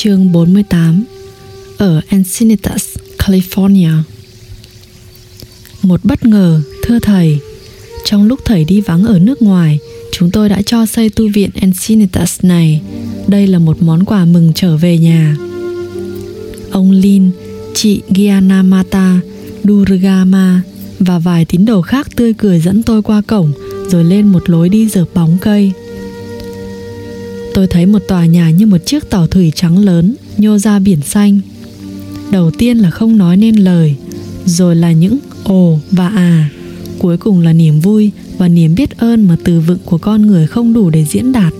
chương 48 ở Encinitas, California. Một bất ngờ, thưa thầy. Trong lúc thầy đi vắng ở nước ngoài, chúng tôi đã cho xây tu viện Encinitas này. Đây là một món quà mừng trở về nhà. Ông Lynn, chị Gianamata, Durga Ma và vài tín đồ khác tươi cười dẫn tôi qua cổng rồi lên một lối đi rợp bóng cây. Tôi thấy một tòa nhà như một chiếc tàu thủy trắng lớn nhô ra biển xanh. Đầu tiên là không nói nên lời, rồi là những ồ và à. Cuối cùng là niềm vui và niềm biết ơn mà từ vựng của con người không đủ để diễn đạt.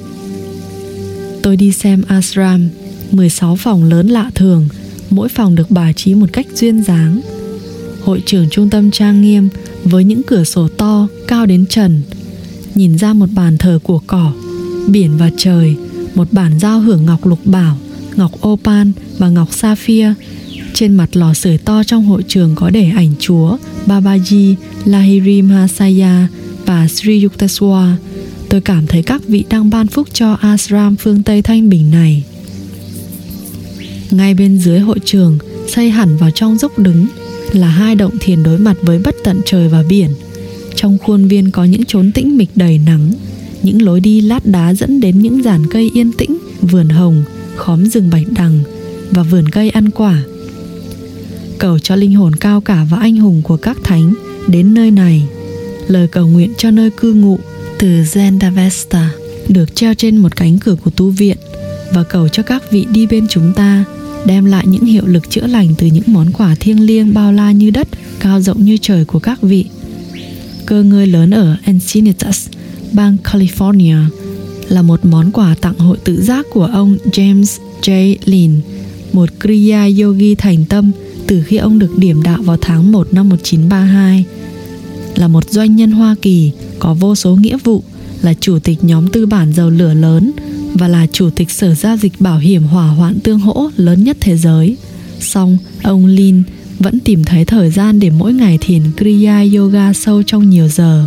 Tôi đi xem ashram, 16 phòng lớn lạ thường, mỗi phòng được bài trí một cách duyên dáng. Hội trường trung tâm trang nghiêm với những cửa sổ to, cao đến trần. Nhìn ra một bàn thờ của cỏ, biển và trời, một bản giao hưởng ngọc lục bảo, ngọc opal và ngọc sapphire. Trên mặt lò sưởi to trong hội trường có để ảnh Chúa Babaji, Lahiri Mahasaya và Sri Yukteswar. Tôi cảm thấy các vị đang ban phúc cho ashram phương Tây Thanh Bình này. Ngay bên dưới hội trường, xây hẳn vào trong dốc đứng, là hai động thiền đối mặt với bất tận trời và biển. Trong khuôn viên có những chốn tĩnh mịch đầy nắng, những lối đi lát đá dẫn đến những giàn cây yên tĩnh, vườn hồng, khóm rừng bạch đằng và vườn cây ăn quả. Cầu cho linh hồn cao cả và anh hùng của các thánh đến nơi này. Lời cầu nguyện cho nơi cư ngụ từ Zendavesta được treo trên một cánh cửa của tu viện, và cầu cho các vị đi bên chúng ta đem lại những hiệu lực chữa lành từ những món quà thiêng liêng bao la như đất, cao rộng như trời của các vị. Cơ ngơi lớn ở Encinitas, bang California, là một món quà tặng hội tự giác của ông James J. Lynn, một Kriya Yogi thành tâm từ khi ông được điểm đạo vào tháng 1 năm 1932. Là một doanh nhân Hoa Kỳ có vô số nghĩa vụ, là chủ tịch nhóm tư bản dầu lửa lớn và là chủ tịch sở giao dịch bảo hiểm hỏa hoạn tương hỗ lớn nhất thế giới. Song, ông Lin vẫn tìm thấy thời gian để mỗi ngày thiền Kriya Yoga sâu trong nhiều giờ.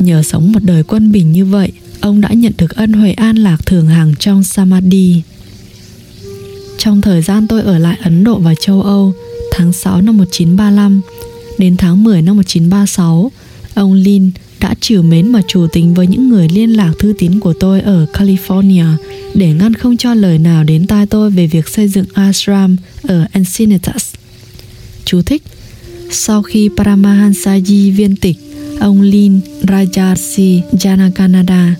Nhờ sống một đời quân bình như vậy, ông đã nhận được ân huệ an lạc thường hằng trong Samadhi. Trong thời gian tôi ở lại Ấn Độ và châu Âu, tháng 6 năm 1935 đến tháng 10 năm 1936, ông Lin đã trìu mến mà chủ tính với những người liên lạc thư tín của tôi ở California để ngăn không cho lời nào đến tai tôi về việc xây dựng ashram ở Encinitas. Chú thích: sau khi Paramahansa Yogananda viên tịch, ông Lynn Rajarsi Janakanada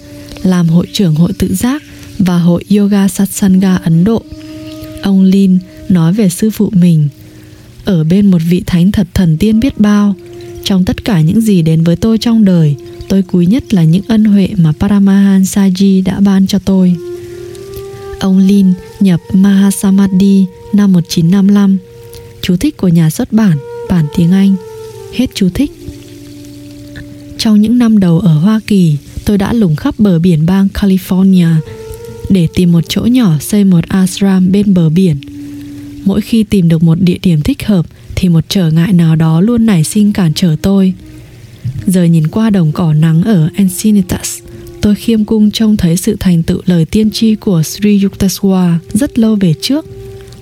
làm hội trưởng hội tự giác và hội Yoga Satsanga Ấn Độ. Ông Lynn nói về sư phụ mình: ở bên một vị thánh thật thần tiên biết bao. Trong tất cả những gì đến với tôi trong đời, tôi cúi nhất là những ân huệ mà Paramahansa Yogananda đã ban cho tôi. Ông Lin nhập Mahasamadhi năm 1955. Chú thích của nhà xuất bản, bản tiếng Anh. Hết chú thích. Trong những năm đầu ở Hoa Kỳ, tôi đã lùng khắp bờ biển bang California để tìm một chỗ nhỏ xây một ashram bên bờ biển. Mỗi khi tìm được một địa điểm thích hợp thì một trở ngại nào đó luôn nảy sinh cản trở tôi. Giờ nhìn qua đồng cỏ nắng ở Encinitas, tôi khiêm cung trông thấy sự thành tựu lời tiên tri của Sri Yukteswar rất lâu về trước,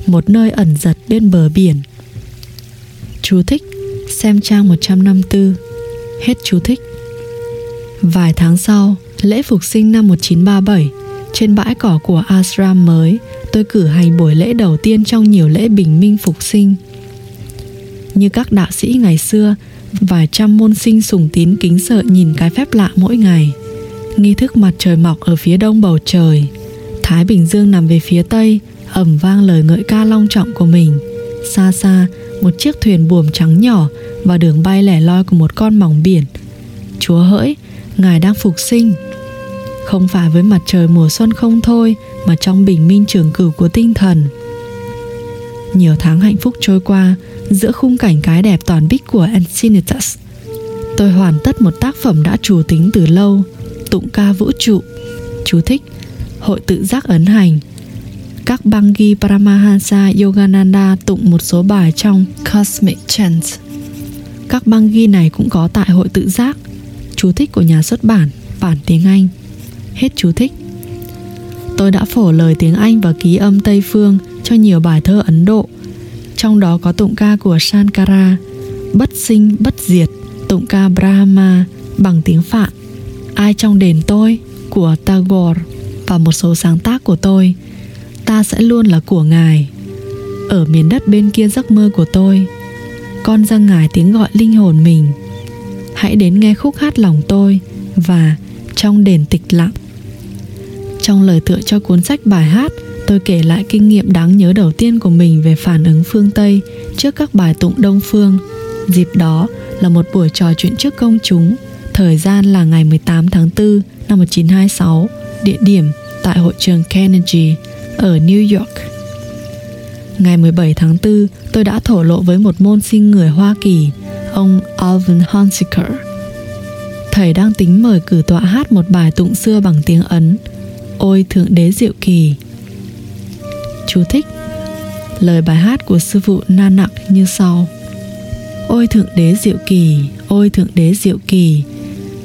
một nơi ẩn dật bên bờ biển. Chú thích: xem trang 154. Hết chú thích. Vài tháng sau, lễ phục sinh năm 1937, trên bãi cỏ của ashram mới, tôi cử hành buổi lễ đầu tiên trong nhiều lễ bình minh phục sinh. Như các đạo sĩ ngày xưa, vài trăm môn sinh sùng tín kính sợ nhìn cái phép lạ mỗi ngày. Nghi thức mặt trời mọc ở phía đông bầu trời, Thái Bình Dương nằm về phía tây, ầm vang lời ngợi ca long trọng của mình. Xa xa, một chiếc thuyền buồm trắng nhỏ và đường bay lẻ loi của một con mòng biển. Chúa hỡi, Ngài đang phục sinh. Không phải với mặt trời mùa xuân không thôi, mà trong bình minh trường cửu của tinh thần. Nhiều tháng hạnh phúc trôi qua giữa khung cảnh cái đẹp toàn bích của Encinitas. Tôi hoàn tất một tác phẩm đã chủ tính từ lâu, Tụng ca vũ trụ. Chú thích: Hội tự giác Ấn hành. Các băng ghi Paramahansa Yogananda tụng một số bài trong Cosmic Chants. Các băng ghi này cũng có tại hội tự giác. Chú thích của nhà xuất bản, bản tiếng Anh. Hết chú thích. tôi đã phổ lời tiếng Anh và ký âm Tây Phương cho nhiều bài thơ Ấn Độ, trong đó có tụng ca của Shankara, bất sinh, bất diệt, tụng ca Brahma bằng tiếng Phạn, Ai trong đền tôi của Tagore và một số sáng tác của tôi. Ta sẽ luôn là của Ngài. Ở miền đất bên kia giấc mơ của tôi, con dâng Ngài tiếng gọi linh hồn mình. Hãy đến nghe khúc hát lòng tôi và trong đền tịch lặng. Trong lời tựa cho cuốn sách bài hát, tôi kể lại kinh nghiệm đáng nhớ đầu tiên của mình về phản ứng phương Tây trước các bài tụng Đông Phương. Dịp đó là một buổi trò chuyện trước công chúng. Thời gian là ngày 18 tháng 4 năm 1926, địa điểm tại hội trường Carnegie ở New York. Ngày 17 tháng 4, tôi đã thổ lộ với một môn sinh người Hoa Kỳ, ông Alvin Hansiker. Thầy đang tính mời cử tọa hát một bài tụng xưa bằng tiếng Ấn, Ôi Thượng Đế Diệu Kỳ. Chú thích: lời bài hát của sư phụ Nanak như sau: Ôi Thượng Đế Diệu Kỳ, Ôi Thượng Đế Diệu Kỳ,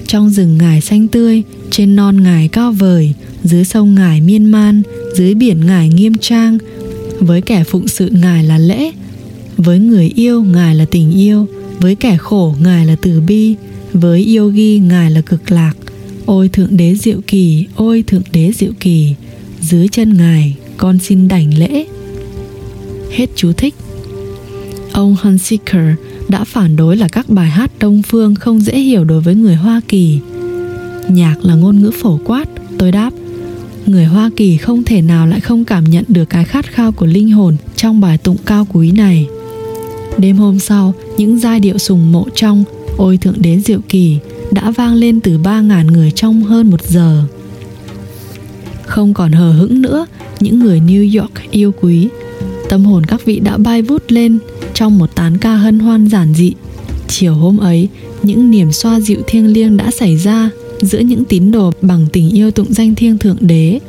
trong rừng Ngài xanh tươi, trên non Ngài cao vời, dưới sông Ngài miên man, dưới biển Ngài nghiêm trang. Với kẻ phụng sự Ngài là lễ, với người yêu Ngài là tình yêu, với kẻ khổ Ngài là từ bi, với yogi Ngài là cực lạc. Ôi Thượng Đế Diệu Kỳ, Ôi Thượng Đế Diệu Kỳ, dưới chân Ngài con xin đảnh lễ. Hết chú thích. Ông Hansiker đã phản đối là các bài hát Đông Phương không dễ hiểu đối với người Hoa Kỳ. Nhạc là ngôn ngữ phổ quát, tôi đáp. Người Hoa Kỳ không thể nào lại không cảm nhận được cái khát khao của linh hồn trong bài tụng cao quý này. Đêm hôm sau, những giai điệu sùng mộ trong Ôi Thượng Đế Diệu Kỳ đã vang lên từ 3.000 người trong hơn một giờ. Không còn hờ hững nữa, những người New York yêu quý, tâm hồn các vị đã bay vút lên trong một tán ca hân hoan giản dị. Chiều hôm ấy, những niềm xoa dịu thiêng liêng đã xảy ra giữa những tín đồ bằng tình yêu tụng danh thiêng Thượng Đế.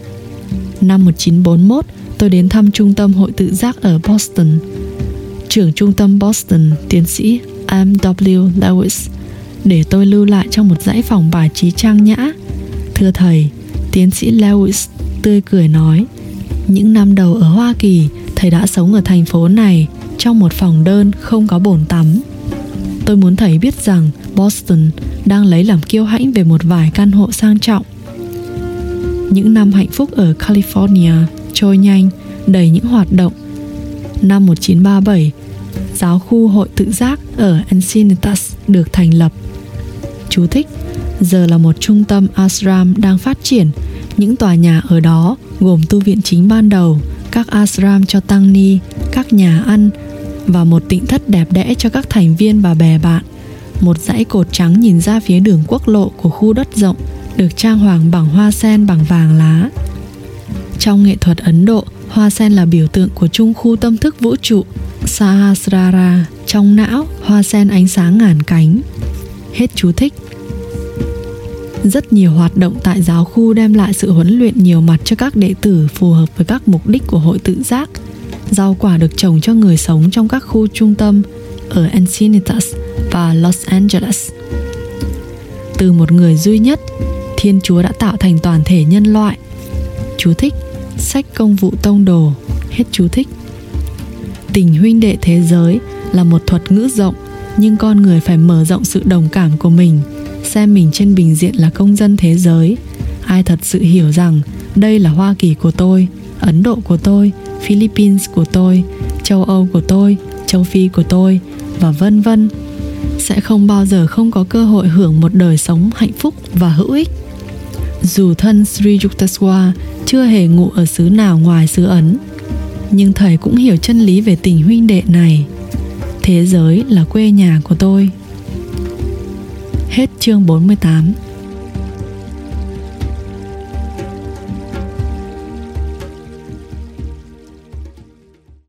Năm 1941, tôi đến thăm trung tâm hội tự giác ở Boston. Trưởng trung tâm Boston, tiến sĩ M.W. Lewis, để tôi lưu lại trong một dãy phòng bài trí trang nhã. Thưa thầy, tiến sĩ Lewis tươi cười nói, những năm đầu ở Hoa Kỳ, thầy đã sống ở thành phố này trong một phòng đơn không có bồn tắm. Tôi muốn thầy biết rằng Boston đang lấy làm kiêu hãnh về một vài căn hộ sang trọng. Những năm hạnh phúc ở California trôi nhanh, đầy những hoạt động. Năm 1937, giáo khu hội tự giác ở Encinitas được thành lập. Chú thích: giờ là một trung tâm ashram đang phát triển. Những tòa nhà ở đó gồm tu viện chính ban đầu, các ashram cho tăng ni, các nhà ăn và một tịnh thất đẹp đẽ cho các thành viên và bè bạn. Một dãy cột trắng nhìn ra phía đường quốc lộ của khu đất rộng, được trang hoàng bằng hoa sen bằng vàng lá. Trong nghệ thuật Ấn Độ, hoa sen là biểu tượng của trung khu tâm thức vũ trụ, Sahasrara, trong não, hoa sen ánh sáng ngàn cánh. Hết chú thích. Rất nhiều hoạt động tại giáo khu đem lại sự huấn luyện nhiều mặt cho các đệ tử phù hợp với các mục đích của hội tự giác. Rau quả được trồng cho người sống trong các khu trung tâm ở Encinitas và Los Angeles. Từ một người duy nhất, Thiên Chúa đã tạo thành toàn thể nhân loại. Chú thích: sách Công vụ tông đồ. Hết chú thích. Tình huynh đệ thế giới là một thuật ngữ rộng, nhưng con người phải mở rộng sự đồng cảm của mình, xem mình trên bình diện là công dân thế giới. Ai thật sự hiểu rằng đây là Hoa Kỳ của tôi, Ấn Độ của tôi, Philippines của tôi, châu Âu của tôi, châu Phi của tôi và vân vân, sẽ không bao giờ không có cơ hội hưởng một đời sống hạnh phúc và hữu ích. Dù thân Sri Yukteswar chưa hề ngụ ở xứ nào ngoài xứ Ấn, nhưng thầy cũng hiểu chân lý về tình huynh đệ này. Thế giới là quê nhà của tôi. Hết chương 48.